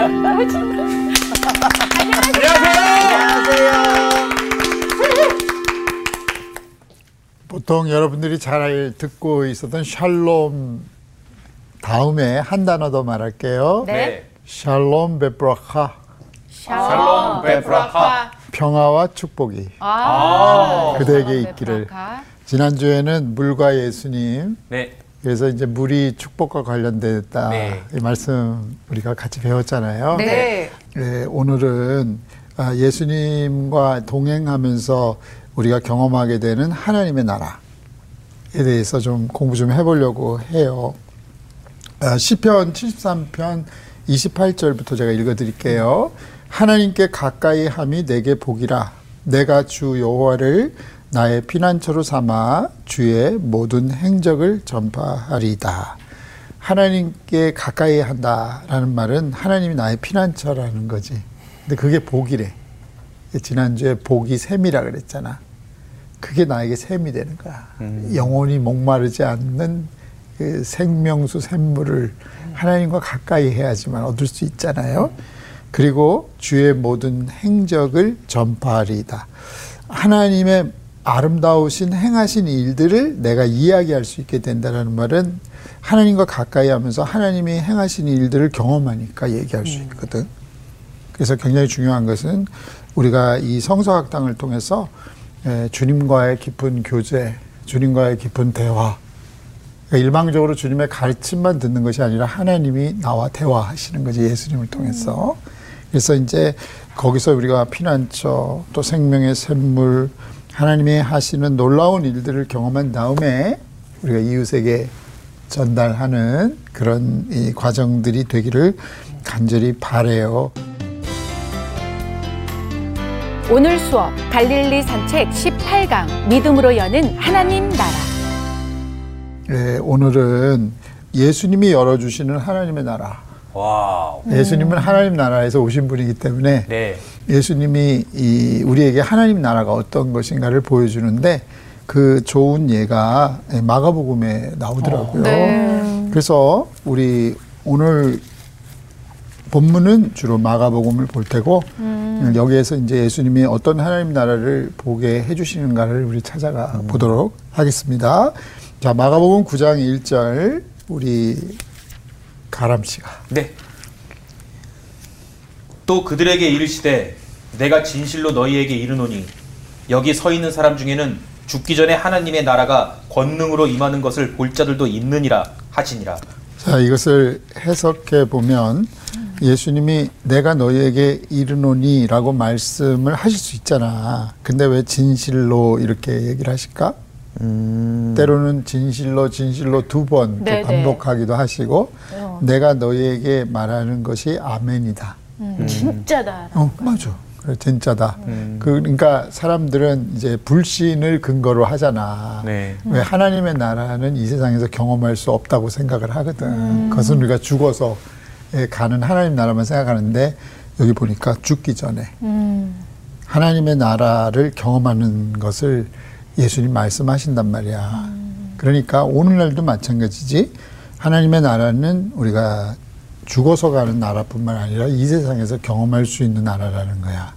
안녕하세요. 보통 여러분들이 잘 듣고 있었던 샬롬 다음에 한 단어 더 말할게요. 네. 샬롬 베브라카. 샬롬 베브라카. 평화와 축복이 그대에게 있기를. 베브라카. 지난주에는 물과 예수님. 네. 그래서 이제 물이 축복과 관련됐다. 네. 이 말씀 우리가 같이 배웠잖아요. 네. 네. 오늘은 예수님과 동행하면서 우리가 경험하게 되는 하나님의 나라에 대해서 좀 공부 좀 해보려고 해요. 시편 73편 28절부터 제가 읽어드릴게요. 하나님께 가까이함이 내게 복이라. 내가 주 여호와를 나의 피난처로 삼아 주의 모든 행적을 전파하리이다. 하나님께 가까이 한다라는 말은 하나님이 나의 피난처라는 거지. 근데 그게 복이래. 지난주에 복이 샘이라 그랬잖아. 그게 나에게 샘이 되는 거야. 영혼이 목마르지 않는 그 생명수 샘물을 하나님과 가까이 해야지만 얻을 수 있잖아요. 그리고 주의 모든 행적을 전파하리이다. 하나님의 아름다우신 행하신 일들을 내가 이야기할 수 있게 된다는 말은 하나님과 가까이 하면서 하나님이 행하신 일들을 경험하니까 얘기할 수 있거든. 그래서 굉장히 중요한 것은 우리가 이 성서학당을 통해서 주님과의 깊은 교제, 주님과의 깊은 대화, 그러니까 일방적으로 주님의 가르침만 듣는 것이 아니라 하나님이 나와 대화하시는 거지, 예수님을 통해서. 그래서 이제 거기서 우리가 피난처, 또 생명의 샘물, 하나님이 하시는 놀라운 일들을 경험한 다음에 우리가 이웃에게 전달하는 그런 이 과정들이 되기를 간절히 바래요. 오늘 수업 갈릴리 산책 18강 믿음으로 여는 하나님 나라. 네, 오늘은 예수님이 열어주시는 하나님의 나라. 와우. 예수님은 하나님 나라에서 오신 분이기 때문에 네. 예수님이 우리에게 하나님 나라가 어떤 것인가를 보여주는데 그 좋은 예가 마가복음에 나오더라고요. 네. 그래서 우리 오늘 본문은 주로 마가복음을 볼 테고 여기에서 이제 예수님이 어떤 하나님 나라를 보게 해주시는가를 우리 찾아가 보도록 하겠습니다. 자, 마가복음 9장 1절 우리 가람 씨가. 네. 또 그들에게 이르시되 내가 진실로 너희에게 이르노니 여기 서 있는 사람 중에는 죽기 전에 하나님의 나라가 권능으로 임하는 것을 볼 자들도 있느니라 하시니라. 자, 이것을 해석해 보면 예수님이 내가 너희에게 이르노니 라고 말씀을 하실 수 있잖아. 근데 왜 진실로 이렇게 얘기를 하실까? 때로는 진실로 두 번 또 반복하기도 하시고 내가 너희에게 말하는 것이 아멘이다. 진짜다. 맞아. 그래, 진짜다. 그러니까 사람들은 이제 불신을 근거로 하잖아. 네. 왜 하나님의 나라는 이 세상에서 경험할 수 없다고 생각을 하거든. 그것은 우리가 죽어서 가는 하나님 나라만 생각하는데 여기 보니까 죽기 전에 하나님의 나라를 경험하는 것을 예수님 말씀하신단 말이야. 그러니까 오늘날도 마찬가지지. 하나님의 나라는 우리가 죽어서 가는 나라뿐만 아니라 이 세상에서 경험할 수 있는 나라라는 거야.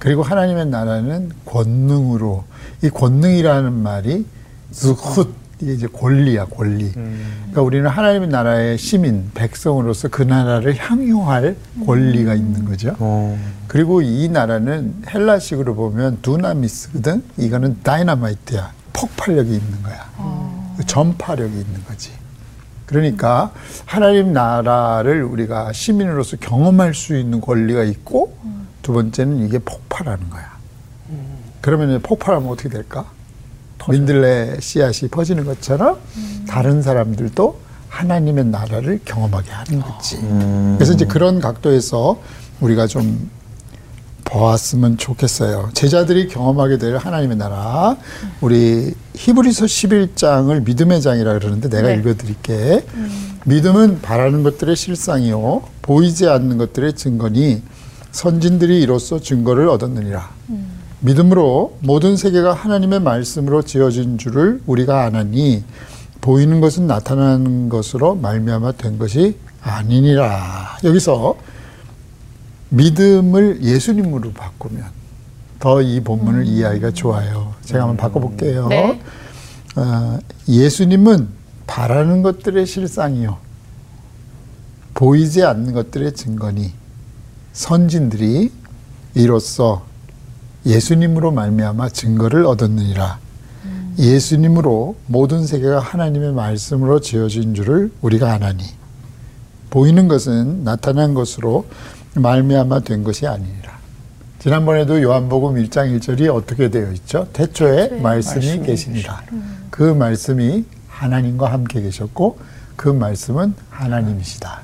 그리고 하나님의 나라는 권능으로, 이 권능이라는 말이 즈훗, 이게 이제 권리야, 권리. 그러니까 우리는 하나님의 나라의 시민, 백성으로서 그 나라를 향유할 권리가 있는 거죠. 그리고 이 나라는 헬라식으로 보면 두나미스거든. 이거는 다이너마이트야. 폭발력이 있는 거야. 전파력이 있는 거지. 그러니까 하나님 나라를 우리가 시민으로서 경험할 수 있는 권리가 있고 두 번째는 이게 폭발하는 거야. 그러면 폭발하면 어떻게 될까? 민들레 씨앗이 퍼지는 것처럼 다른 사람들도 하나님의 나라를 경험하게 하는 거지. 그래서 이제 그런 각도에서 우리가 좀 보았으면 좋겠어요. 제자들이 경험하게 될 하나님의 나라. 우리 히브리서 11장을 믿음의 장이라 그러는데 내가 읽어드릴게. 믿음은 바라는 것들의 실상이요 보이지 않는 것들의 증거니 선진들이 이로써 증거를 얻었느니라. 믿음으로 모든 세계가 하나님의 말씀으로 지어진 줄을 우리가 아나니 보이는 것은 나타나는 것으로 말미암아 된 것이 아니니라. 여기서 믿음을 예수님으로 바꾸면 더 이 본문을 이해하기가 좋아요. 제가 한번 바꿔볼게요. 네. 예수님은 바라는 것들의 실상이요 보이지 않는 것들의 증거니 선진들이 이로써 예수님으로 말미암아 증거를 얻었느니라. 예수님으로 모든 세계가 하나님의 말씀으로 지어진 줄을 우리가 아나니 보이는 것은 나타난 것으로 말미암아 된 것이 아니니라. 지난번에도 요한복음 1장 1절이 어떻게 되어 있죠? 태초에 말씀이 계시니라. 그 말씀이 하나님과 함께 계셨고 그 말씀은 하나님이시다.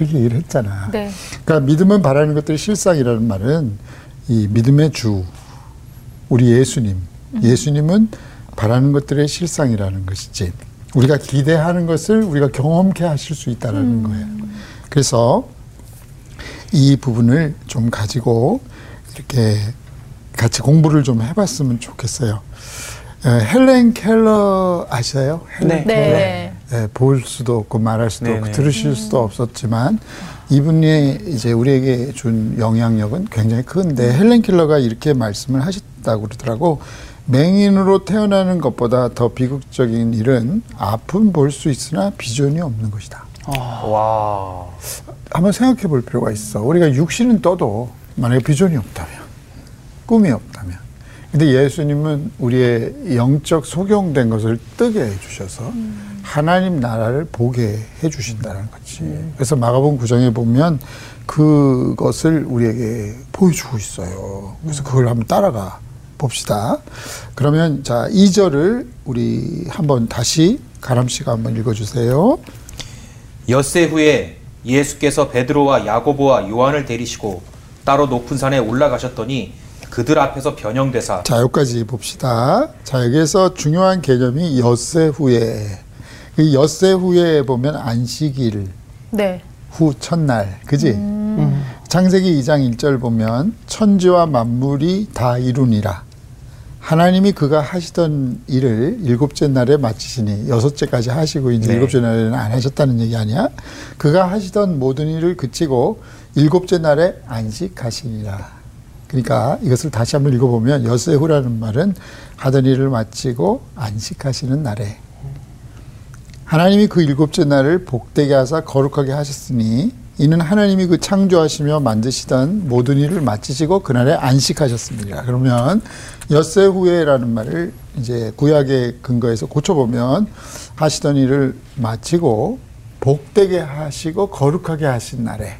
이렇게 얘기를 했잖아. 네. 그러니까 믿음은 바라는 것들이 실상이라는 말은 이 믿음의 주, 우리 예수님, 예수님은 바라는 것들의 실상이라는 것이지 우리가 기대하는 것을 우리가 경험케 하실 수 있다는 거예요. 그래서 이 부분을 좀 가지고 이렇게 같이 공부를 좀 해봤으면 좋겠어요. 헬렌 켈러 아세요? 헬렌 네. 켈러. 네. 네, 볼 수도 없고 말할 수도 네네. 없고 들으실 수도 없었지만 이분이 이제 우리에게 준 영향력은 굉장히 큰데 헬렌 켈러가 이렇게 말씀을 하셨다고 그러더라고. 맹인으로 태어나는 것보다 더 비극적인 일은 앞은 볼 수 있으나 비전이 없는 것이다. 와. 한번 생각해 볼 필요가 있어. 우리가 육신은 떠도 만약에 비전이 없다면, 꿈이 없다면. 근데 예수님은 우리의 영적 소경된 것을 뜨게 해주셔서 하나님 나라를 보게 해주신다는 거지. 그래서 마가복음 9장에 보면 그것을 우리에게 보여주고 있어요. 그래서 그걸 한번 따라가 봅시다. 그러면 자, 2절을 우리 한번 다시 가람 씨가 한번 읽어주세요. 엿새 후에 예수께서 베드로와 야고보와 요한을 데리시고 따로 높은 산에 올라가셨더니 그들 앞에서 변형되사. 자, 여기까지 봅시다. 자, 여기에서 중요한 개념이 엿새 후에. 이 엿새 후에 보면 안식일 네. 후 첫날, 그지? 창세기 2장 1절 보면 천지와 만물이 다 이루니라. 하나님이 그가 하시던 일을 일곱째 날에 마치시니 여섯째까지 하시고 이제 네. 일곱째 날에는 안 하셨다는 얘기 아니야? 그가 하시던 모든 일을 그치고 일곱째 날에 안식하시니라. 그러니까 이것을 다시 한번 읽어보면 엿새 후라는 말은 하던 일을 마치고 안식하시는 날에 하나님이 그 일곱째 날을 복되게 하사 거룩하게 하셨으니 이는 하나님이 그 창조하시며 만드시던 모든 일을 마치시고 그날에 안식하셨습니다. 그러면 엿새 후에라는 말을 이제 구약의 근거에서 고쳐보면 하시던 일을 마치고 복되게 하시고 거룩하게 하신 날에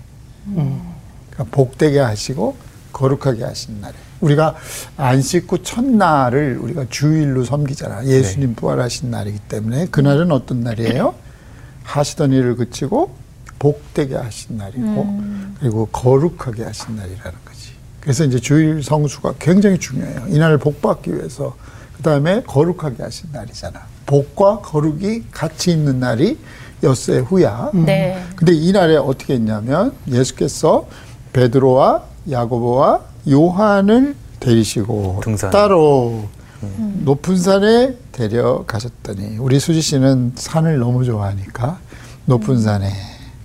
그러니까 복되게 하시고 거룩하게 하신 날에 우리가 안식 후 첫날을 우리가 주일로 섬기잖아. 예수님 네. 부활하신 날이기 때문에 그날은 어떤 날이에요? 하시던 일을 그치고 복되게 하신 날이고 그리고 거룩하게 하신 날이라는 거지. 그래서 이제 주일 성수가 굉장히 중요해요. 이날을 복받기 위해서. 그 다음에 거룩하게 하신 날이잖아. 복과 거룩이 같이 있는 날이 엿새 후야. 네. 근데 이날에 어떻게 했냐면 예수께서 베드로와 야고보와 요한을 데리시고 등산. 따로 높은 산에 데려가셨더니 우리 수지 씨는 산을 너무 좋아하니까 높은 산에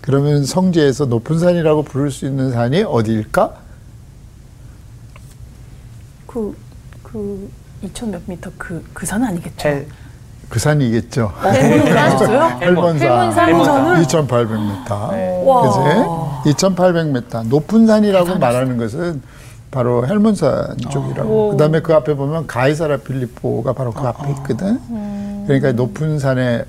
그러면 성지에서 높은 산이라고 부를 수 있는 산이 어디일까? 그 2000몇 미터 그 산 아니겠죠? 그 산이겠죠. 헬몬산 2800m. 네. 그지? 2800m. 높은 산이라고 대단하시다. 말하는 것은 바로 헬몬산 쪽이라고. 그 다음에 그 앞에 보면 가이사라 빌립보가 바로 그 앞에 있거든. 그러니까 높은 산에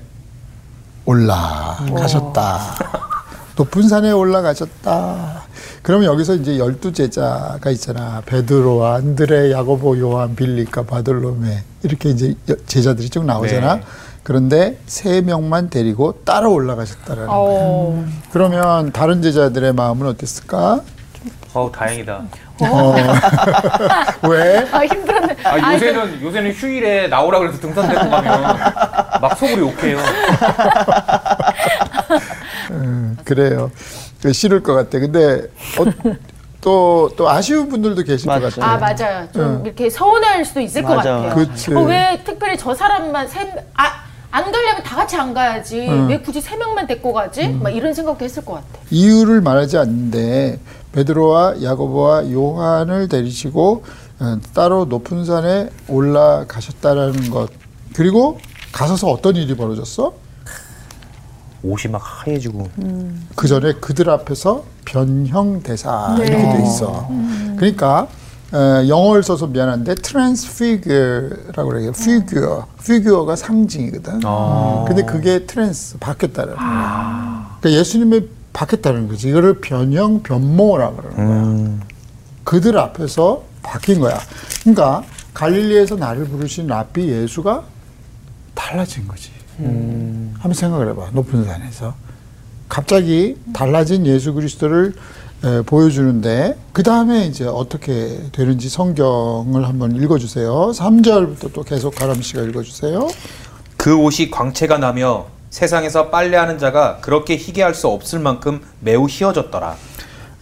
올라가셨다. 높은 산에 올라가셨다. 그러면 여기서 이제 12제자가 있잖아. 베드로, 안드레, 야고보, 요한, 빌립과 바돌로메 이렇게 이제 제자들이 쭉 나오잖아. 네. 그런데 3명만 데리고 따라 올라가셨다라는 거야. 그러면 다른 제자들의 마음은 어땠을까? 어우 다행이다. 왜? 아 힘들었네. 아, 요새는 휴일에 나오라 그래서 등산 데리고 가면 막 속으로 욕해요. 그래요. 싫을 것 같아. 근데 또 아쉬운 분들도 계실 것 같아요. 아 맞아요. 좀 이렇게 서운할 수도 있을 것 같아요. 왜 특별히 저 사람만 안 가려면 다 같이 안 가야지. 왜 굳이 세 명만 데리고 가지? 막 이런 생각도 했을 것 같아. 이유를 말하지 않는데 베드로와 야고보와 요한을 데리시고 따로 높은 산에 올라가셨다라는 것. 그리고 가서서 어떤 일이 벌어졌어? 옷이 막 하얘지고. 그 전에 그들 앞에서 변형대사 네. 이렇게 돼 있어. 그러니까 영어를 써서 미안한데 트랜스피규어라고 그래요. 피규어. 피규어가 상징이거든. 근데 그게 트랜스, 바뀌었다는 거야. 그러니까 예수님이 바뀌었다는 거지. 이거를 변형, 변모라고 그러는 거야. 그들 앞에서 바뀐 거야. 그러니까 갈릴리에서 나를 부르신 라비 예수가 달라진 거지. 한번 생각을 해봐. 높은 산에서 갑자기 달라진 예수 그리스도를 보여주는데 그 다음에 이제 어떻게 되는지 성경을 한번 읽어주세요. 3절부터 또 계속 가람 씨가 읽어주세요. 그 옷이 광채가 나며 세상에서 빨래하는 자가 그렇게 희게 할 수 없을 만큼 매우 희어졌더라.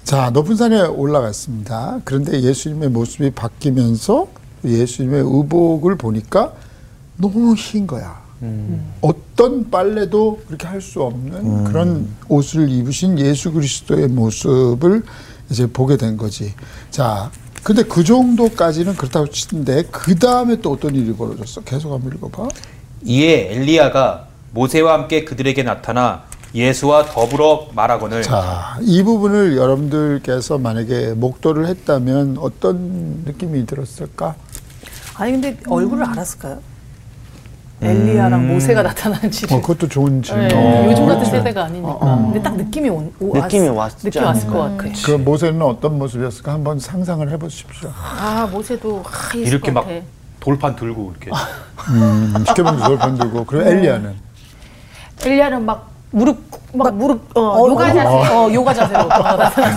자, 높은 산에 올라갔습니다. 그런데 예수님의 모습이 바뀌면서 예수님의 의복을 보니까 너무 흰 거야. 어떤 빨래도 그렇게 할 수 없는 그런 옷을 입으신 예수 그리스도의 모습을 이제 보게 된 거지. 자, 근데 그 정도까지는 그렇다고 치는데 그 다음에 또 어떤 일이 벌어졌어? 계속 한번 읽어봐. 이에 엘리야가 모세와 함께 그들에게 나타나 예수와 더불어 말하거늘. 자, 이 부분을 여러분들께서 만약에 목도를 했다면 어떤 느낌이 들었을까? 아니 근데 얼굴을 알았을까요? 엘리야랑 모세가 나타나는 질문. 그것도 좋은 질문. 네. 요즘 같은 세대가 아니니까. 근데 딱 느낌이 느낌이 왔을 것 같아. 그 모세는 어떤 모습이었을까? 한번 상상을 해보십시오. 아, 모세도 이렇게 막 돌판 들고 이렇게. 쉽게 보면 돌판 들고. 그리고 엘리야는? 엘리야는 막 무릎 요가 자세. 요가 자세로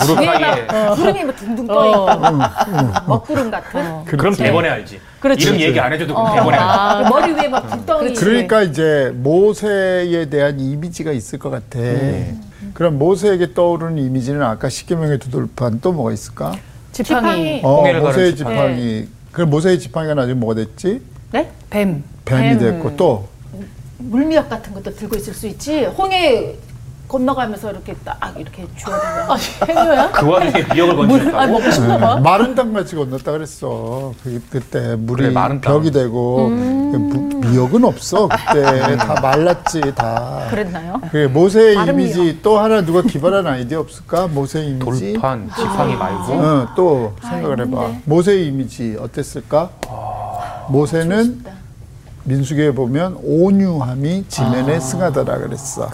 무릎 사이에 무릎이 막 둥둥 떠있다. 먹구름 같은. 그럼 대번에 알지. 그렇지. 이름 얘기 안 해줘도 대번에 알지. 머리 위에 막 붓덩이. 그러니까 이제 모세에 대한 이미지가 있을 것 같아. 그럼 모세에게 떠오르는 이미지는 아까 십계명의 두돌판 또 뭐가 있을까? 지팡이. 모세의 지팡이. 그럼 모세의 지팡이가 나중에 뭐가 됐지? 네? 뱀. 뱀이 됐고 또? 물미역 같은 것도 들고 있을 수 있지. 홍해 건너가면서 이렇게 딱 이렇게 주워다가. 해녀야? 그 와중에 미역을 건졌다. 먹고 싶나 봐. 마른 땅 같이 건넜다 그랬어. 그때 물이 그래, 마른 벽이 되고 미역은 없어. 그때 다 말랐지 다. 그랬나요? 그래, 모세의 이미지 미역. 또 하나 누가 기발한 아이디어 없을까? 모세의 이미지. 돌판, 지팡이 말고. 또 생각을 해봐. 모세의 이미지 어땠을까? 모세는 민수기에 보면 온유함이 지면에 승하더라 그랬어.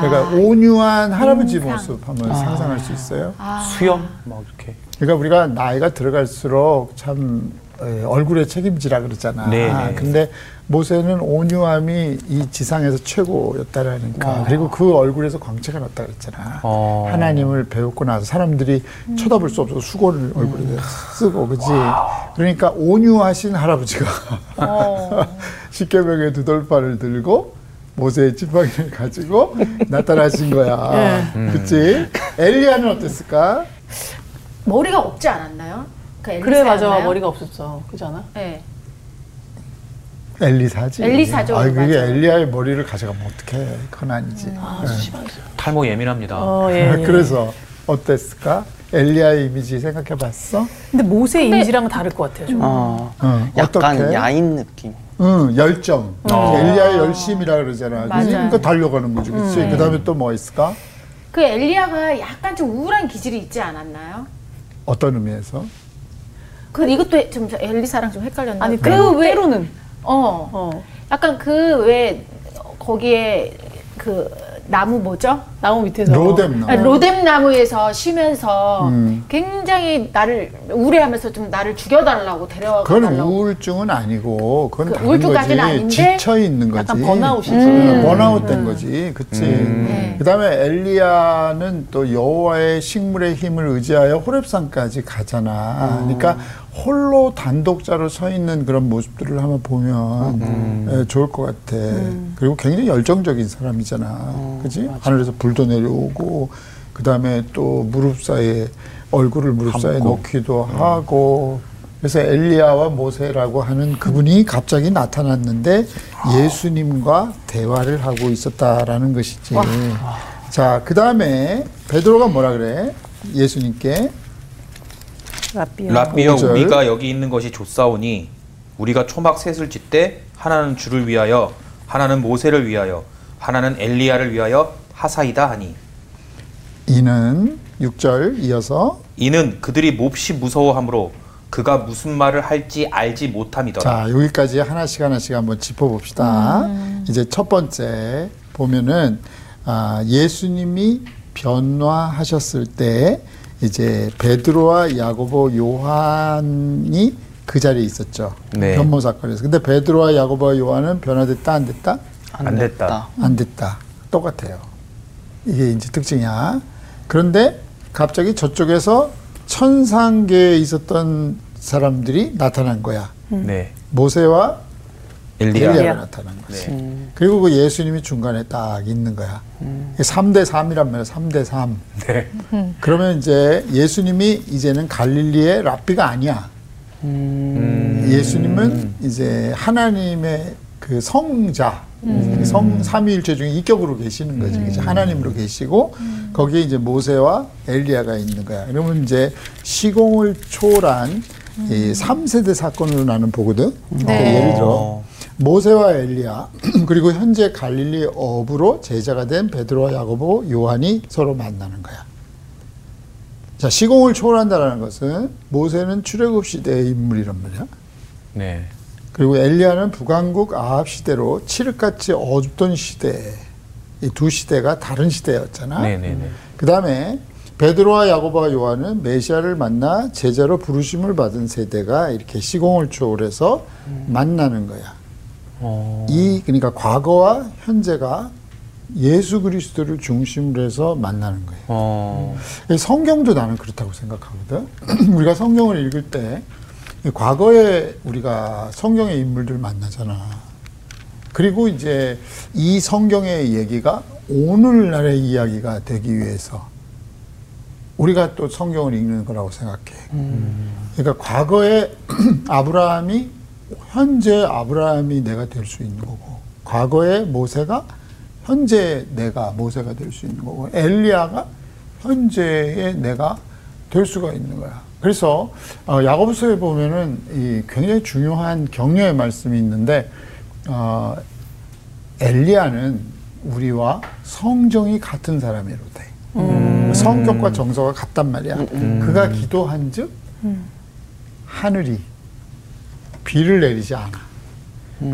그러니까 온유한 할아버지 모습 한번 상상할 수 있어요. 수염 막 이렇게. 그러니까 우리가 나이가 들어갈수록 참 얼굴에 책임지라 그러잖아. 네네. 근데 모세는 온유함이 이 지상에서 최고였다라는 거. 그리고 그 얼굴에서 광채가 났다 그랬잖아. 하나님을 배웠고 나서 사람들이 쳐다볼 수 없어서 수건을 얼굴에 쓰고, 그지? 그러니까 온유하신 할아버지가 십계명의 두돌판을 들고 모세의 지팡이를 가지고 나타나신 거야. 그치? 엘리야는 어땠을까? 머리가 없지 않았나요? 그래 맞아. 않나요? 머리가 없었어. 그렇지 않아? 네. 엘리사지? 엘리사죠. 아, 그게 엘리야의 머리를 가져가면 어떡해. 그건 아니지. 탈모 예민합니다. 예. 그래서 어땠을까? 엘리야의 이미지 생각해봤어? 근데 모세의 이미지랑은 다를 것 같아요. 좀. 약간 어떡해? 야인 느낌. 응, 열정. 엘리야의 열심이라 그러잖아. 그러니까 달려가는 거지. 그치? 그 다음에 또 뭐 있을까? 그 엘리야가 약간 좀 우울한 기질이 있지 않았나요? 어떤 의미에서? 그 이것도 좀 엘리사랑 좀 헷갈렸나? 아니 그 왜 때로는 약간 그 왜 거기에 그 나무 뭐죠? 나무 밑에서 로뎀 나무에서 쉬면서 굉장히 나를 우울해하면서 좀 나를 죽여달라고 데려가달라고. 그건 우울증은 아니고 그건 그 우울증까지는 아닌데 지쳐 있는 거지. 약간 번아웃이지. 번아웃된 거지. 그치. 그다음에 엘리야는 또 여호와의 식물의 힘을 의지하여 호렙산까지 가잖아. 그러니까 홀로 단독자로 서 있는 그런 모습들을 한번 보면 좋을 것 같아. 그리고 굉장히 열정적인 사람이잖아. 그치? 하늘에서 불도 내려오고 그 다음에 또 무릎 사이에 얼굴을 무릎 사이에 넣기도 하고 그래서 엘리야와 모세라고 하는 그분이 갑자기 나타났는데 예수님과 대화를 하고 있었다라는 것이지. 자, 그 다음에 베드로가 뭐라 그래? 예수님께 랍비여, 우리가 여기 있는 것이 좋사오니 우리가 초막 셋을 짓되 하나는 주를 위하여, 하나는 모세를 위하여, 하나는 엘리야를 위하여 하사이다 하니, 이는 6절 이어서 이는 그들이 몹시 무서워함으로 그가 무슨 말을 할지 알지 못함이더라. 자, 여기까지 하나씩 한번 짚어봅시다. 이제 첫 번째 보면은 예수님이 변화하셨을 때 이제 베드로와 야고보 요한이 그 자리에 있었죠. 네. 변모 사건에서. 근데 베드로와 야고보와 요한은 변화됐다 안 됐다? 안 됐다. 똑같아요. 이게 이제 특징이야. 그런데 갑자기 저쪽에서 천상계에 있었던 사람들이 나타난 거야. 네. 모세와 엘리야가 나타난 거지. 네. 그리고 그 예수님이 중간에 딱 있는 거야. 3대 3이란 말이야. 3대 3. 네. 그러면 이제 예수님이 이제는 갈릴리의 랍비가 아니야. 예수님은 이제 하나님의 그 성자, 성 삼위일체 중에 이격으로 계시는 거지. 하나님으로 계시고 거기에 이제 모세와 엘리야가 있는 거야. 그러면 이제 시공을 초월한 이 3세대 사건으로 나는 보거든. 그러니까 예를 들어 모세와 엘리야 그리고 현재 갈릴리 어부로 제자가 된 베드로와 야고보, 요한이 서로 만나는 거야. 자, 시공을 초월한다라는 것은 모세는 출애굽 시대의 인물이란 말이야. 네. 그리고 엘리야는 북왕국 아합 시대로 칠흑같이 어둡던 시대, 이 두 시대가 다른 시대였잖아. 네네네. 그 다음에 베드로와 야고보와 요한은 메시아를 만나 제자로 부르심을 받은 세대가 이렇게 시공을 초월해서 만나는 거야. 그러니까 과거와 현재가 예수 그리스도를 중심으로 해서 만나는 거예요. 성경도 나는 그렇다고 생각하거든. 우리가 성경을 읽을 때 과거에 우리가 성경의 인물들 만나잖아. 그리고 이제 이 성경의 얘기가 오늘날의 이야기가 되기 위해서 우리가 또 성경을 읽는 거라고 생각해. 그러니까 과거에 아브라함이 현재 아브라함이 내가 될 수 있는 거고, 과거에 모세가 현재 내가 모세가 될 수 있는 거고, 엘리야가 현재의 내가 될 수가 있는 거야. 그래서 야고보서에 보면은 이 굉장히 중요한 격려의 말씀이 있는데, 엘리야는 우리와 성정이 같은 사람이로 돼. 성격과 정서가 같단 말이야. 그가 기도한 즉 하늘이 비를 내리지 않아.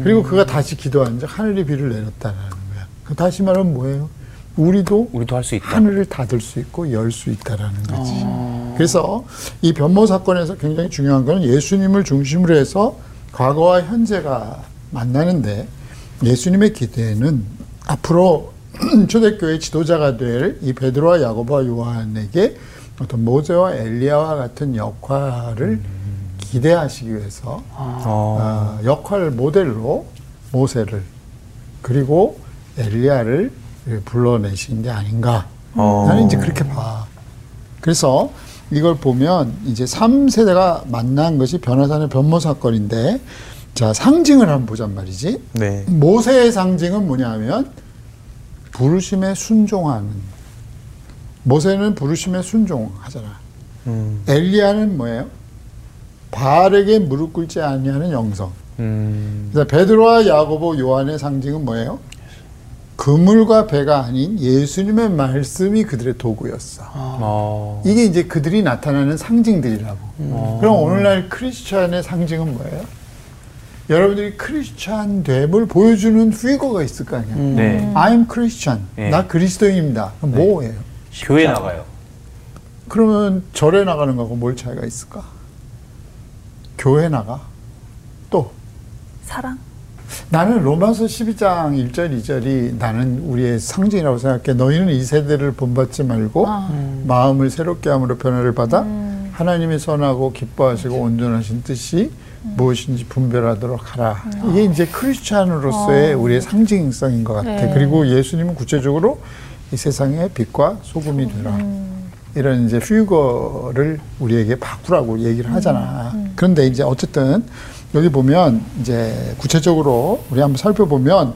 그리고 그가 다시 기도한 즉 하늘이 비를 내렸다라는 거야. 그 다시 말하면 뭐예요? 우리도 할 수 있다. 하늘을 닫을 수 있고 열 수 있다라는 거지. 그래서 이 변모 사건에서 굉장히 중요한 건 예수님을 중심으로 해서 과거와 현재가 만나는데, 예수님의 기대는 앞으로 초대교회 지도자가 될 이 베드로와 야고보와 요한에게 어떤 모세와 엘리야와 같은 역할을 기대하시기 위해서 역할 모델로 모세를 그리고 엘리야를 불러내신 게 아닌가. 나는 이제 그렇게 봐. 그래서 이걸 보면 이제 3세대가 만난 것이 변화산의 변모 사건인데, 자, 상징을 한번 보잔 말이지. 네. 모세의 상징은 뭐냐면 부르심에 순종하는. 모세는 부르심에 순종하잖아. 엘리야는 뭐예요? 바알에게 무릎 꿇지 아니하는 영성. 그래서 베드로와 야고보, 요한의 상징은 뭐예요? 그물과 배가 아닌 예수님의 말씀이 그들의 도구였어. 이게 이제 그들이 나타나는 상징들이라고. 그럼 오늘날 크리스찬의 상징은 뭐예요? 여러분들이 크리스찬 됨을 보여주는 휘거가 있을 거 아니야. 네. I'm Christian. 네. 나 그리스도인입니다. 그럼 네. 뭐예요? 교회 나가요. 그러면 절에 나가는 거하고 뭘 차이가 있을까? 교회 나가. 또 사랑. 나는 로마서 12장 1절 2절이 나는 우리의 상징이라고 생각해. 너희는 이 세대를 본받지 말고 마음을 새롭게 함으로 변화를 받아 하나님이 선하고 기뻐하시고 온전하신 뜻이 무엇인지 분별하도록 하라. 이게 이제 크리스찬으로서의 우리의 상징성인 것 같아. 네. 그리고 예수님은 구체적으로 이 세상의 빛과 소금이 되라. 이런 이제 휴거를 우리에게 바꾸라고 얘기를 하잖아. 그런데 이제 어쨌든 여기 보면 이제 구체적으로 우리 한번 살펴보면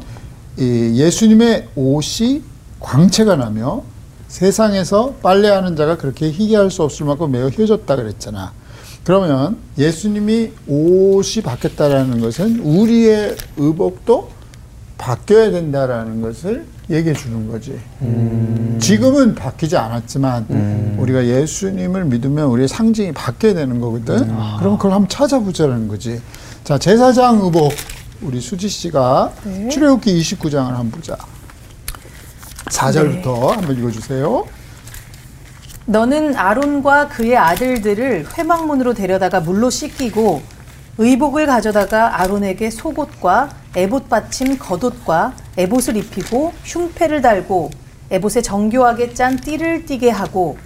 이 예수님의 옷이 광채가 나며 세상에서 빨래하는 자가 그렇게 희게할 수 없을 만큼 매우 휘어졌다 그랬잖아. 그러면 예수님이 옷이 바뀌었다라는 것은 우리의 의복도 바뀌어야 된다라는 것을 얘기해 주는 거지. 지금은 바뀌지 않았지만 우리가 예수님을 믿으면 우리의 상징이 바뀌어야 되는 거거든. 그럼 그걸 한번 찾아보자는 거지. 자, 제사장 의복, 우리 수지 씨가 네. 출애굽기 29장을 한번 보자. 4절부터 네. 한번 읽어주세요. 너는 아론과 그의 아들들을 회막문으로 데려다가 물로 씻기고 의복을 가져다가 아론에게 속옷과 에봇 받침 겉옷과 에봇을 입히고 흉패를 달고 에봇에 정교하게 짠 띠를 띠게 하고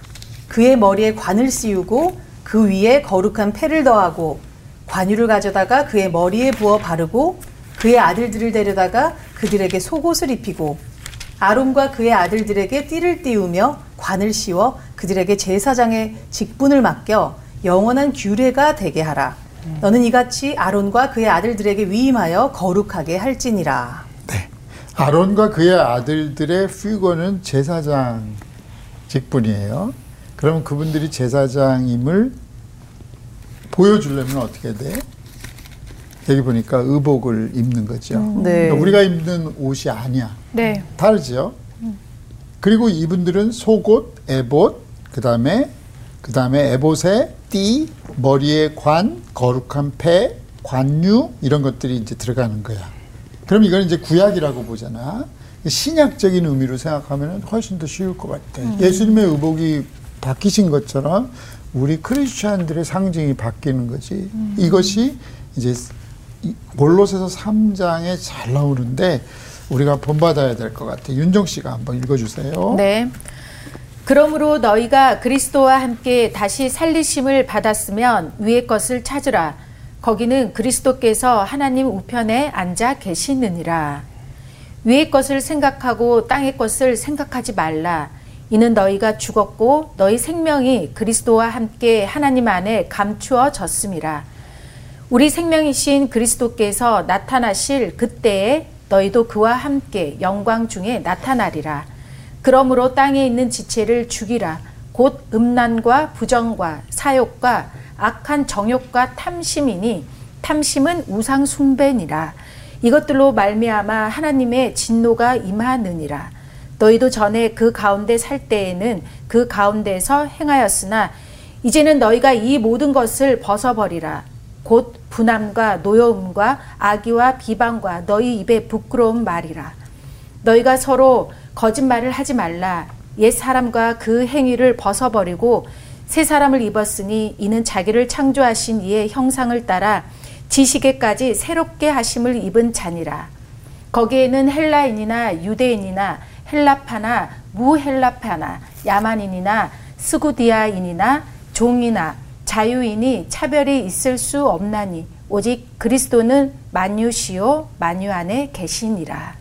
그의 머리에 관을 씌우고 그 위에 거룩한 패를 더하고 관유를 가져다가 그의 머리에 부어 바르고 그의 아들들을 데려다가 그들에게 속옷을 입히고 아론과 그의 아들들에게 띠를 띠우며 관을 씌워 그들에게 제사장의 직분을 맡겨 영원한 규례가 되게 하라. 너는 이같이 아론과 그의 아들들에게 위임하여 거룩하게 할지니라. 네, 아론과 그의 아들들의 휴거는 제사장 직분이에요. 그러면 그분들이 제사장임을 보여주려면 어떻게 돼? 여기 보니까 의복을 입는 거죠. 네. 그러니까 우리가 입는 옷이 아니야. 네. 다르죠. 그리고 이분들은 속옷, 에봇, 그 다음에 에봇에 띠, 머리에 관, 거룩한 패, 관유 이런 것들이 이제 들어가는 거야. 그럼 이건 이제 구약이라고 보잖아. 신약적인 의미로 생각하면 훨씬 더 쉬울 것 같아. 예수님의 의복이 바뀌신 것처럼 우리 크리스찬들의 상징이 바뀌는 거지. 이것이 이제 골로새서 3장에 잘 나오는데 우리가 본받아야 될 것 같아. 윤정 씨가 한번 읽어주세요. 네. 그러므로 너희가 그리스도와 함께 다시 살리심을 받았으면 위의 것을 찾으라. 거기는 그리스도께서 하나님 우편에 앉아 계시느니라. 위의 것을 생각하고 땅의 것을 생각하지 말라. 이는 너희가 죽었고 너희 생명이 그리스도와 함께 하나님 안에 감추어졌음이라. 우리 생명이신 그리스도께서 나타나실 그때에 너희도 그와 함께 영광 중에 나타나리라. 그러므로 땅에 있는 지체를 죽이라. 곧 음란과 부정과 사욕과 악한 정욕과 탐심이니 탐심은 우상 숭배니라. 이것들로 말미암아 하나님의 진노가 임하느니라. 너희도 전에 그 가운데 살 때에는 그 가운데서 행하였으나 이제는 너희가 이 모든 것을 벗어버리라. 곧 분함과 노여움과 악의와 비방과 너희 입에 부끄러운 말이라. 너희가 서로 거짓말을 하지 말라. 옛 사람과 그 행위를 벗어버리고 새 사람을 입었으니 이는 자기를 창조하신 이의 형상을 따라 지식에까지 새롭게 하심을 입은 자니라. 거기에는 헬라인이나 유대인이나 헬라파나 무헬라파나 야만인이나 스구디아인이나 종이나 자유인이 차별이 있을 수 없나니 오직 그리스도는 만유시요 만유 안에 계시니라.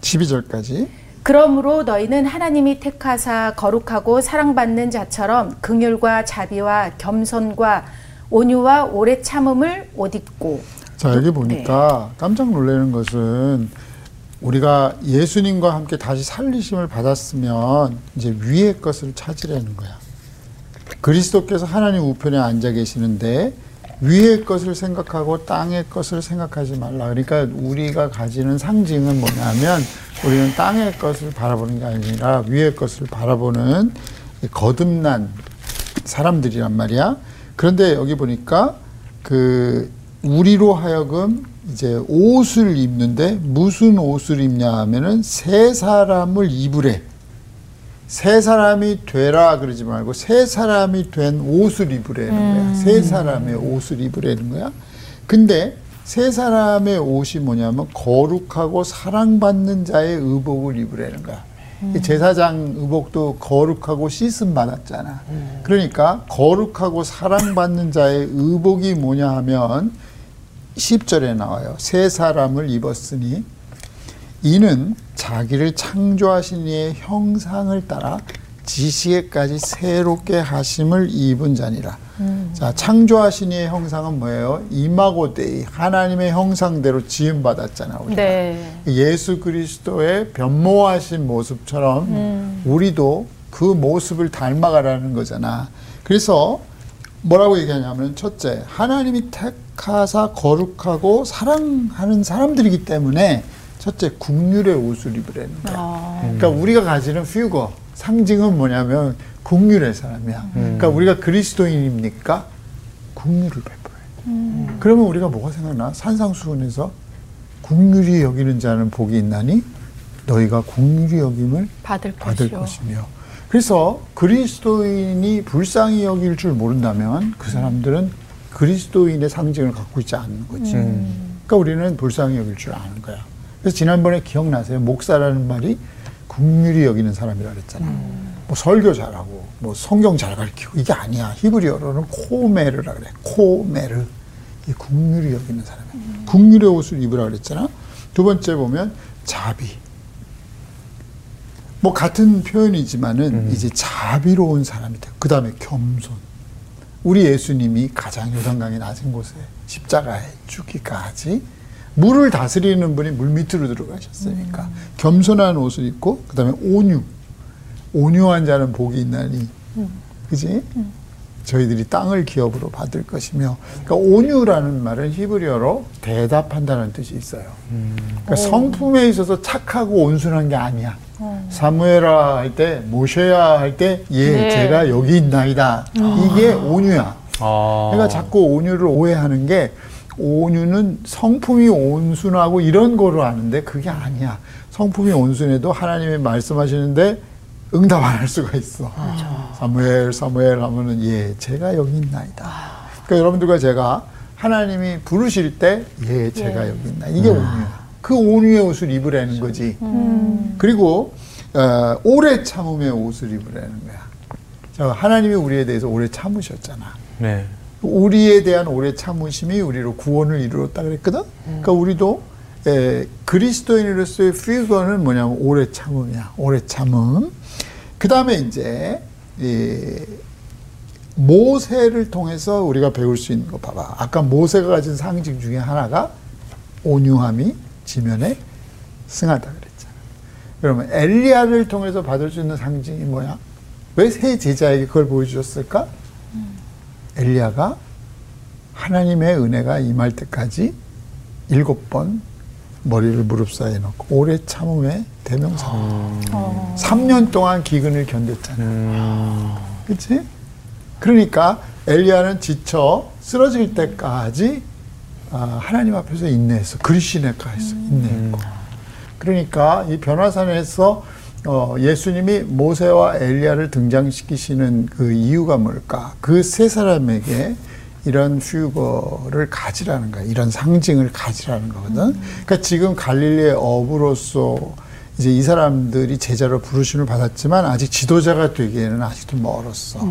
12절까지. 그러므로 너희는 하나님이 택하사 거룩하고 사랑받는 자처럼 긍휼과 자비와 겸손과 온유와 오래 참음을 옷 입고. 자, 여기 보니까 네. 깜짝 놀라는 것은 우리가 예수님과 함께 다시 살리심을 받았으면 이제 위의 것을 찾으려는 거야. 그리스도께서 하나님 우편에 앉아 계시는데 위의 것을 생각하고 땅의 것을 생각하지 말라. 그러니까 우리가 가지는 상징은 뭐냐면 우리는 땅의 것을 바라보는 게 아니라 위의 것을 바라보는 거듭난 사람들이란 말이야. 그런데 여기 보니까 그 우리로 하여금 이제 옷을 입는데 무슨 옷을 입냐 하면은 새 사람을 입으래. 새 사람이 되라 그러지 말고 새 사람이 된 옷을 입으라는 거야. 새 사람의 옷을 입으라는 거야. 근데 새 사람의 옷이 뭐냐면 거룩하고 사랑받는 자의 의복을 입으라는 거야. 제사장 의복도 거룩하고 씻음 받았잖아. 그러니까 거룩하고 사랑받는 자의 의복이 뭐냐 하면 10절에 나와요. 새 사람을 입었으니 이는 자기를 창조하신 이의 형상을 따라 지식에까지 새롭게 하심을 입은 자니라. 자, 창조하신 이의 형상은 뭐예요? 이마고데이, 하나님의 형상대로 지음받았잖아, 우리가. 네. 예수 그리스도의 변모하신 모습처럼 우리도 그 모습을 닮아가라는 거잖아. 그래서 뭐라고 얘기하냐면, 첫째, 하나님이 택하사 거룩하고 사랑하는 사람들이기 때문에 첫째, 긍휼의 옷을 입으라는 거야. 아. 그러니까 우리가 가지는 퓨거, 상징은 뭐냐면 긍휼의 사람이야. 그러니까 우리가 그리스도인입니까? 긍휼을 베풀어요. 그러면 우리가 뭐가 생각나? 산상수훈에서 긍휼히 여기는 자는 복이 있나니 너희가 긍휼히 여김을 받을 것이며. 그래서 그리스도인이 불쌍히 여길 줄 모른다면 그 사람들은 그리스도인의 상징을 갖고 있지 않는 거지. 그러니까 우리는 불쌍히 여길 줄 아는 거야. 그래서 지난번에 기억나세요? 목사라는 말이 긍휼히 여기는 사람이라 그랬잖아. 뭐 설교 잘하고 뭐 성경 잘 가르치고 이게 아니야. 히브리어로는 코메르라 그래. 코메르. 이 긍휼히 여기는 사람이야. 긍휼의 옷을 입으라 그랬잖아. 두 번째 보면 자비. 뭐 같은 표현이지만은 이제 자비로운 사람이 돼. 그 다음에 겸손. 우리 예수님이 가장 요단강의 낮은 곳에 십자가에 죽기까지 물을 다스리는 분이 물 밑으로 들어가셨으니까 겸손한 옷을 입고, 그 다음에 온유. 온유한 자는 복이 있나니. 그지? 저희들이 땅을 기업으로 받을 것이며. 그러니까 온유라는 말은 히브리어로 대답한다는 뜻이 있어요. 그러니까 성품에 있어서 착하고 온순한 게 아니야. 사무엘아 할 때, 모세야 할 때, 예, 네. 제가 여기 있나이다. 이게 온유야. 아. 그러니까 자꾸 온유를 오해하는 게, 온유는 성품이 온순하고 이런 거로 아는데 그게 아니야. 성품이 온순해도 하나님이 말씀하시는데 응답 안 할 수가 있어. 아. 사무엘 하면은 예, 제가 여기 있나이다. 아. 그러니까 여러분들과 제가 하나님이 부르실 때 예, 제가 예. 여기 있나. 이게 온유야. 그 온유의 옷을 입으라는 거지. 그리고 오래 참음의 옷을 입으라는 거야. 자, 하나님이 우리에 대해서 오래 참으셨잖아. 네. 우리에 대한 오래 참으심이 우리로 구원을 이루었다 그랬거든. 그러니까 우리도 그리스도인으로서의 퓨거는 뭐냐면 오래 참음이야. 오래 참음. 그 다음에 이제 모세를 통해서 우리가 배울 수 있는 거 봐봐. 아까 모세가 가진 상징 중에 하나가 온유함이 지면에 승하다 그랬잖아. 그러면 엘리야를 통해서 받을 수 있는 상징이 뭐야? 왜 세 제자에게 그걸 보여주셨을까? 엘리야가 하나님의 은혜가 임할 때까지 7번 머리를 무릎사이에 넣고 오래 참음의 대명사로 3년 동안 기근을 견뎠잖아. 그치? 그러니까 엘리야는 지쳐 쓰러질 때까지 하나님 앞에서 인내했어. 그리시네카에서 인내했고. 그러니까 이 변화산에서 예수님이 모세와 엘리야를 등장시키시는 그 이유가 뭘까? 그 세 사람에게 이런 퓨거를 가지라는 거야. 이런 상징을 가지라는 거거든. 그러니까 지금 갈릴리의 어부로서 이제 이 사람들이 제자로 부르심을 받았지만 아직 지도자가 되기에는 아직도 멀었어.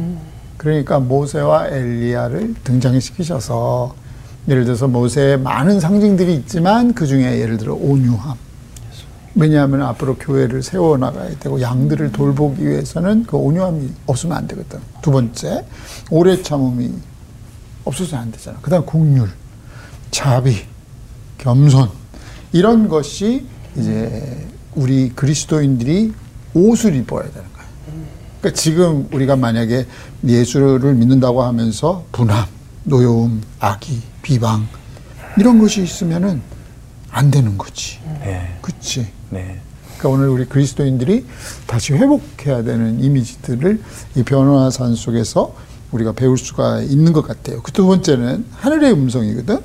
그러니까 모세와 엘리야를 등장시키셔서 예를 들어서 모세의 많은 상징들이 있지만 그 중에 예를 들어 온유함. 왜냐하면 앞으로 교회를 세워나가야 되고 양들을 돌보기 위해서는 그 온유함이 없으면 안 되거든. 두 번째, 오래 참음이 없어서는 안 되잖아. 그 다음 긍휼, 자비, 겸손. 이런 것이 이제 우리 그리스도인들이 옷을 입어야 되는 거야. 그러니까 지금 우리가 만약에 예수를 믿는다고 하면서 분함, 노여움, 악의, 비방 이런 것이 있으면은 안 되는 거지. 네. 그치? 네. 그러니까 오늘 우리 그리스도인들이 다시 회복해야 되는 이미지들을 이 변화산 속에서 우리가 배울 수가 있는 것 같아요. 그 두 번째는 하늘의 음성이거든.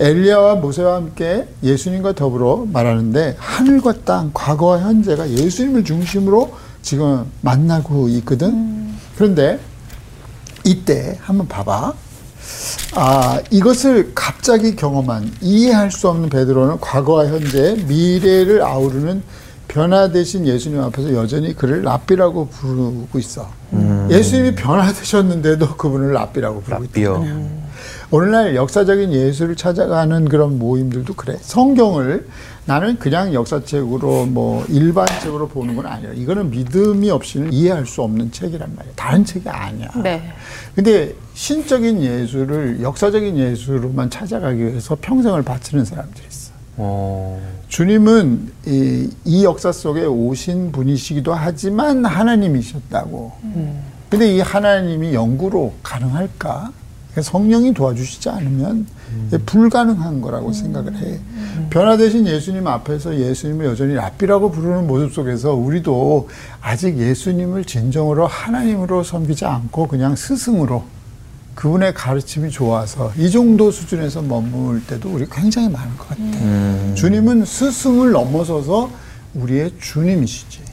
엘리야와 모세와 함께 예수님과 더불어 말하는데 하늘과 땅, 과거와 현재가 예수님을 중심으로 지금 만나고 있거든. 그런데 이때 한번 봐봐. 아, 이것을 갑자기 경험한 이해할 수 없는 베드로는 과거와 현재, 미래를 아우르는 변화되신 예수님 앞에서 여전히 그를 랍비라고 부르고 있어. 예수님이 변화되셨는데도 그분을 랍비라고 부르고 있다. 오늘날 역사적인 예술을 찾아가는 그런 모임들도 그래. 성경을 나는 그냥 역사책으로 뭐 일반책으로 보는 건 아니야. 이거는 믿음이 없이는 이해할 수 없는 책이란 말이야. 다른 책이 아니야. 네. 근데 신적인 예술을 역사적인 예술로만 찾아가기 위해서 평생을 바치는 사람들이 있어. 오. 주님은 이 역사 속에 오신 분이시기도 하지만 하나님이셨다고. 근데 이 하나님이 연구로 가능할까? 성령이 도와주시지 않으면 불가능한 거라고 생각을 해. 변화되신 예수님 앞에서 예수님을 여전히 랍비라고 부르는 모습 속에서 우리도 아직 예수님을 진정으로 하나님으로 섬기지 않고 그냥 스승으로 그분의 가르침이 좋아서 이 정도 수준에서 머물 때도 우리 굉장히 많은 것 같아요. 주님은 스승을 넘어서서 우리의 주님이시지.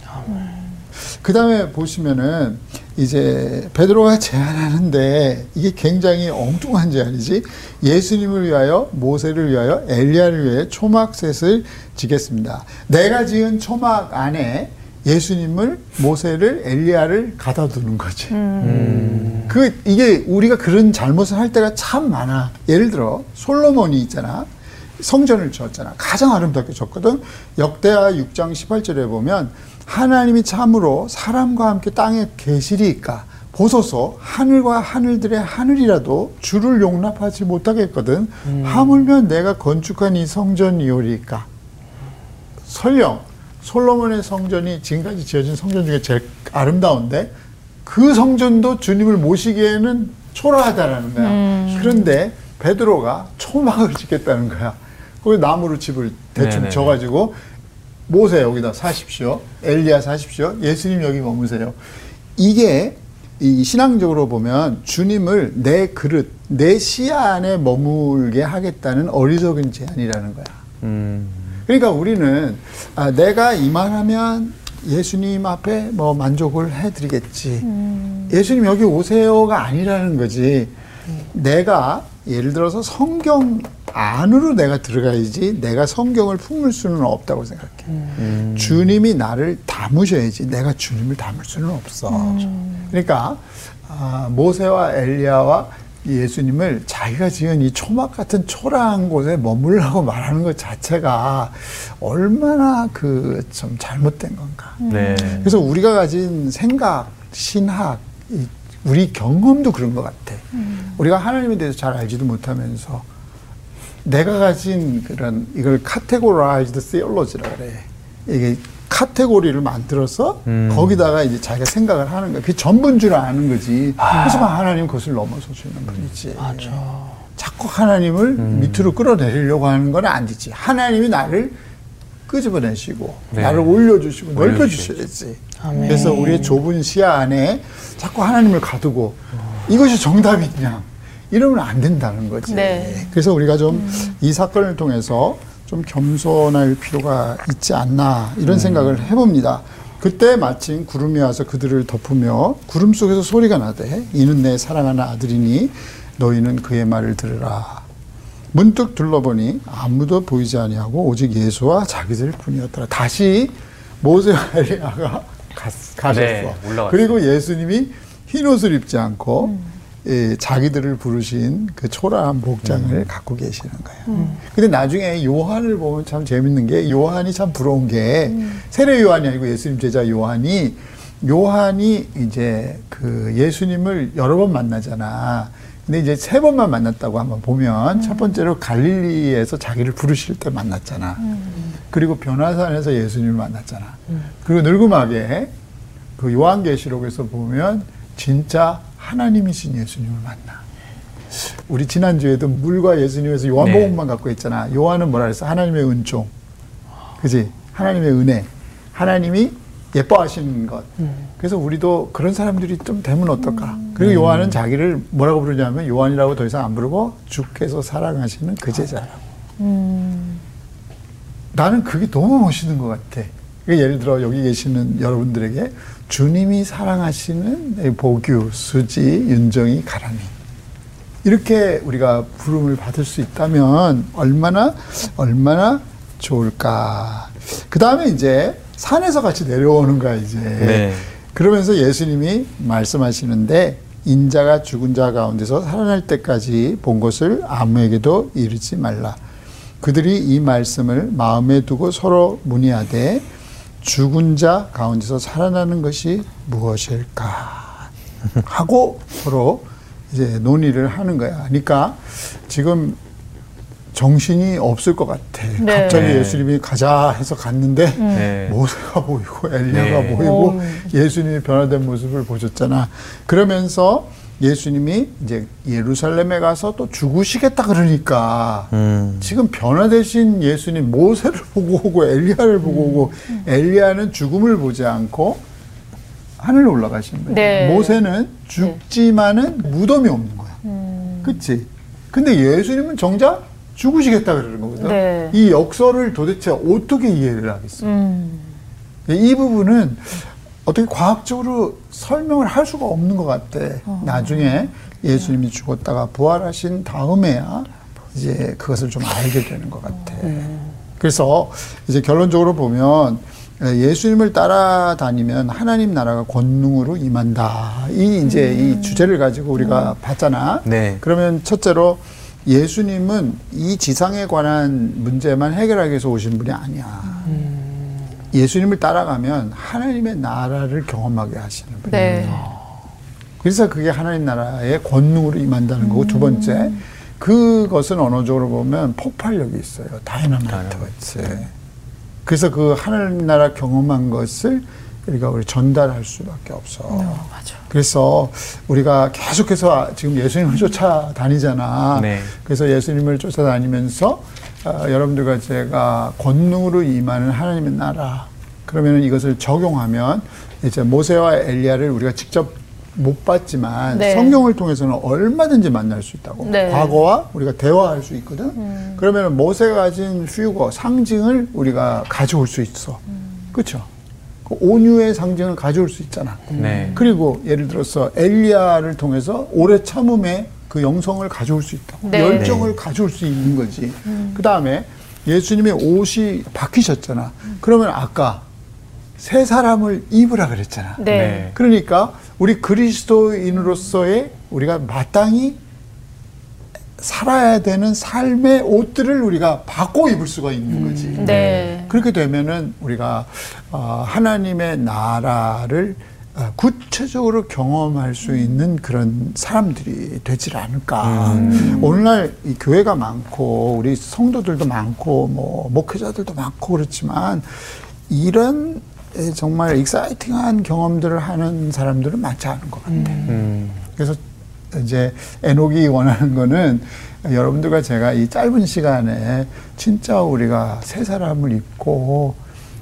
그 다음에 보시면은 이제 베드로가 제안하는데 이게 굉장히 엉뚱한 제안이지. 예수님을 위하여, 모세를 위하여, 엘리야를 위해 초막셋을 지겠습니다. 내가 지은 초막 안에 예수님을, 모세를, 엘리야를 가둬두는 거지. 이게 우리가 그런 잘못을 할 때가 참 많아. 예를 들어 솔로몬이 있잖아. 성전을 지었잖아. 가장 아름답게 지었거든. 역대하 6장 18절에 보면 하나님이 참으로 사람과 함께 땅에 계시리까 보소서 하늘과 하늘들의 하늘이라도 주를 용납하지 못하겠거든. 하물며 내가 건축한 이 성전이오리까. 설령 솔로몬의 성전이 지금까지 지어진 성전 중에 제일 아름다운데 그 성전도 주님을 모시기에는 초라하다라는 거야. 그런데 베드로가 초막을 짓겠다는 거야. 거기 나무로 집을 대충 네네. 져가지고 모세 여기다 사십시오. 엘리야 사십시오. 예수님 여기 머무세요. 이게 이 신앙적으로 보면 주님을 내 그릇, 내 시야 안에 머물게 하겠다는 어리석은 제안이라는 거야. 그러니까 우리는 내가 이만하면 예수님 앞에 뭐 만족을 해드리겠지. 예수님 여기 오세요가 아니라는 거지. 내가 예를 들어서 성경 안으로 내가 들어가야지 내가 성경을 품을 수는 없다고 생각해. 주님이 나를 담으셔야지 내가 주님을 담을 수는 없어. 그러니까 모세와 엘리야와 예수님을 자기가 지은 이 초막 같은 초라한 곳에 머물라고 말하는 것 자체가 얼마나 그 좀 잘못된 건가. 그래서 우리가 가진 생각, 신학, 우리 경험도 그런 것 같아. 우리가 하나님에 대해서 잘 알지도 못하면서 내가 가진 그런 이걸 카테고라이즈드 세올로지라고 그래. 이게 카테고리를 만들어서 거기다가 이제 자기가 생각을 하는 거야. 그게 전부인 줄 아는 거지. 그래서 하나님은 그것을 넘어서 주는 분이지. 맞아. 자꾸 하나님을 밑으로 끌어내리려고 하는 건 아니지. 하나님이 나를 끄집어내시고 네. 나를 올려주시고 넓혀주셔야지. 아멘. 그래서 우리의 좁은 시야 안에 자꾸 하나님을 가두고 이것이 정답이냐 이러면 안 된다는 거지. 네. 그래서 우리가 좀 이 사건을 통해서 좀 겸손할 필요가 있지 않나 이런 생각을 해봅니다. 그때 마침 구름이 와서 그들을 덮으며 구름 속에서 소리가 나되 이는 내 사랑하는 아들이니 너희는 그의 말을 들으라. 문득 둘러보니 아무도 보이지 아니하고 오직 예수와 자기들 뿐이었더라. 다시 모세와 엘리야가 가셨어. 네, 그리고 예수님이 흰옷을 입지 않고 자기들을 부르신 그 초라한 복장을 갖고 계시는 거예요. 근데 나중에 요한을 보면 참 재밌는 게 요한이 참 부러운 게 세례 요한이 아니고 예수님 제자 요한이 이제 그 예수님을 여러 번 만나잖아. 근데 이제 세 번만 만났다고 한번 보면 첫 번째로 갈릴리에서 자기를 부르실 때 만났잖아. 그리고 변화산에서 예수님을 만났잖아. 그리고 늙음하게 그 요한계시록에서 보면 진짜 하나님이신 예수님을 만나. 우리 지난주에도 물과 예수님에서 요한복음만 갖고 있잖아. 요한은 뭐라 그랬어? 하나님의 은총. 그지? 하나님의 은혜. 하나님이 예뻐하시는 것. 그래서 우리도 그런 사람들이 좀 되면 어떨까. 그리고 요한은 자기를 뭐라고 부르냐면 요한이라고 더 이상 안 부르고 주께서 사랑하시는 그 제자라고. 나는 그게 너무 멋있는 것 같아. 그러니까 예를 들어 여기 계시는 여러분들에게 주님이 사랑하시는 보규, 수지, 윤정이, 가람이 이렇게 우리가 부름을 받을 수 있다면 얼마나 좋을까. 그 다음에 이제 산에서 같이 내려오는 거야 이제. 그러면서 예수님이 말씀하시는데 인자가 죽은 자 가운데서 살아날 때까지 본 것을 아무에게도 이르지 말라. 그들이 이 말씀을 마음에 두고 서로 문의하되 죽은 자 가운데서 살아나는 것이 무엇일까 하고 서로 이제 논의를 하는 거야. 그러니까 지금 정신이 없을 것 같아. 네. 갑자기 예수님이 가자 해서 갔는데 모세가 보이고 엘리야가 보이고 예수님이 변화된 모습을 보셨잖아. 그러면서 예수님이 이제 예루살렘에 가서 또 죽으시겠다 그러니까 지금 변화되신 예수님 모세를 보고 오고 엘리야를 보고 오고 엘리야는 죽음을 보지 않고 하늘로 올라가신 거예요. 네. 모세는 죽지만은 무덤이 없는 거야. 그치? 근데 예수님은 정작 죽으시겠다 그러는 거거든. 네. 이 역설을 도대체 어떻게 이해를 하겠어요? 이 부분은 어떻게 과학적으로 설명을 할 수가 없는 것 같대. 나중에 예수님이 죽었다가 부활하신 다음에야 이제 그것을 좀 알게 되는 것 같아. 그래서 이제 결론적으로 보면 예수님을 따라다니면 하나님 나라가 권능으로 임한다. 이 이제 이 주제를 가지고 우리가 봤잖아. 네. 그러면 첫째로 예수님은 이 지상에 관한 문제만 해결하기 위해서 오신 분이 아니야. 예수님을 따라가면 하나님의 나라를 경험하게 하시는 분이에요. 네. 그래서 그게 하나님 나라의 권능으로 임한다는 거고, 두 번째 그것은 언어적으로 보면 폭발력이 있어요. 다이너마이트가 있어요. 그래서 그 하나님 나라 경험한 것을 우리가 우리 전달할 수밖에 없어. 맞아. 그래서 우리가 계속해서 지금 예수님을 쫓아다니잖아. 네. 그래서 예수님을 쫓아다니면서 여러분들과 제가 권능으로 임하는 하나님의 나라, 그러면 이것을 적용하면 이제 모세와 엘리야를 우리가 직접 못 봤지만 성경을 통해서는 얼마든지 만날 수 있다고. 과거와 우리가 대화할 수 있거든. 그러면 모세가 가진 휴거 상징을 우리가 가져올 수 있어. 그렇죠? 그 온유의 상징을 가져올 수 있잖아. 그리고 예를 들어서 엘리야를 통해서 오래 참음의 그 영성을 가져올 수 있다. 열정을 가져올 수 있는 거지. 그 다음에 예수님의 옷이 바뀌셨잖아. 그러면 아까 새 사람을 입으라 그랬잖아. 그러니까 우리 그리스도인으로서의 우리가 마땅히 살아야 되는 삶의 옷들을 우리가 바꿔 입을 수가 있는 거지. 그렇게 되면은 우리가 하나님의 나라를 구체적으로 경험할 수 있는 그런 사람들이 되질 않을까. 오늘날 이 교회가 많고 우리 성도들도 많고 뭐 목회자들도 많고 그렇지만 이런 정말 익사이팅한 경험들을 하는 사람들은 많지 않은 것 같아요. 그래서 이제 에녹이 원하는 거는 여러분들과 제가 이 짧은 시간에 진짜 우리가 새 사람을 입고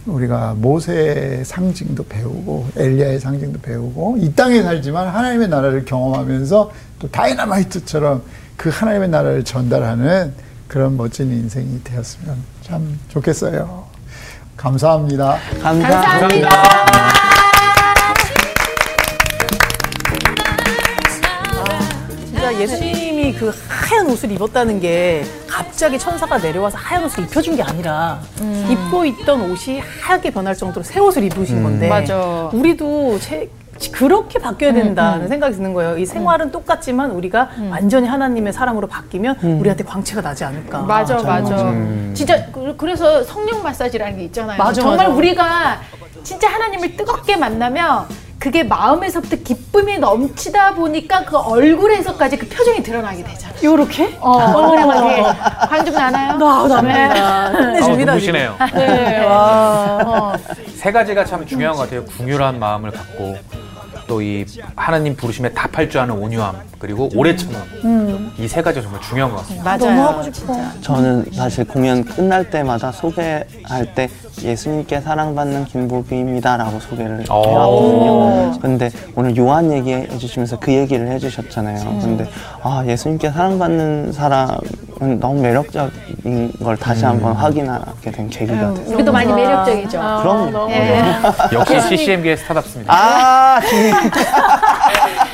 우리가 모세의 상징도 배우고 엘리야의 상징도 배우고 이 땅에 살지만 하나님의 나라를 경험하면서 또 다이너마이트처럼 그 하나님의 나라를 전달하는 그런 멋진 인생이 되었으면 참 좋겠어요. 감사합니다. 감사합니다. 감사합니다. 예수님이 그 하얀 옷을 입었다는 게 갑자기 천사가 내려와서 하얀 옷을 입혀준 게 아니라 입고 있던 옷이 하얗게 변할 정도로 새 옷을 입으신 건데 맞아. 우리도 그렇게 바뀌어야 된다는 생각이 드는 거예요. 이 생활은 똑같지만 우리가 완전히 하나님의 사람으로 바뀌면 우리한테 광채가 나지 않을까. 맞아, 맞아. 진짜 그래서 성령 마사지라는 게 있잖아요. 맞아, 정말 맞아. 우리가 진짜 하나님을 뜨겁게 만나면 그게 마음에서부터 기쁨이 넘치다 보니까 그 얼굴에서까지 그 표정이 드러나게 되잖아. 요렇게? 뻔뻔하게. 관중 나나요? 나옵니다. 누구시네요. 네. 세 가지가 참 중요한 것 같아요. 궁유한 마음을 갖고 또 이 하나님 부르심에 답할 줄 아는 온유함, 그리고 오래 참음. 이 세 가지가 정말 중요한 것 같습니다. 맞아요. 너무 하고 싶어. 저는 사실 공연 끝날 때마다 소개할 때 예수님께 사랑받는 김보비입니다 라고 소개를 해왔거든요. 근데 오늘 요한 얘기해 주시면서 그 얘기를 해 주셨잖아요. 근데 아, 예수님께 사랑받는 사람은 너무 매력적인 걸 다시 한번 확인하게 된 계기가 됐어요. 우리도 많이 매력적이죠. 그럼요. 역시 CCM계의 스타답습니다. 아,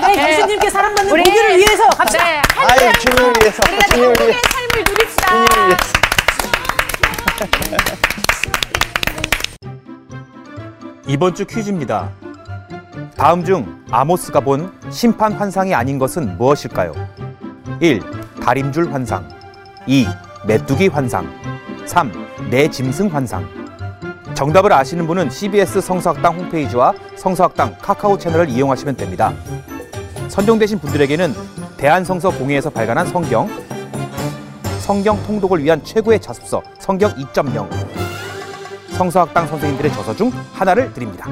네, 예수님께 사랑받는 우리를 위해서 갑자 하늘의 주님을 위해서 우리가 천국의 삶을 누립시다. 이번 주 퀴즈입니다. 다음 중 아모스가 본 심판 환상이 아닌 것은 무엇일까요? 1. 다림줄 환상 2. 메뚜기 환상 3. 내 짐승 환상 정답을 아시는 분은 CBS 성서학당 홈페이지와 성서학당 카카오 채널을 이용하시면 됩니다. 선정되신 분들에게는 대한성서공회에서 발간한 성경 통독을 위한 최고의 자습서 성경 2.0 성서학당 선생님들의 저서 중 하나를 드립니다.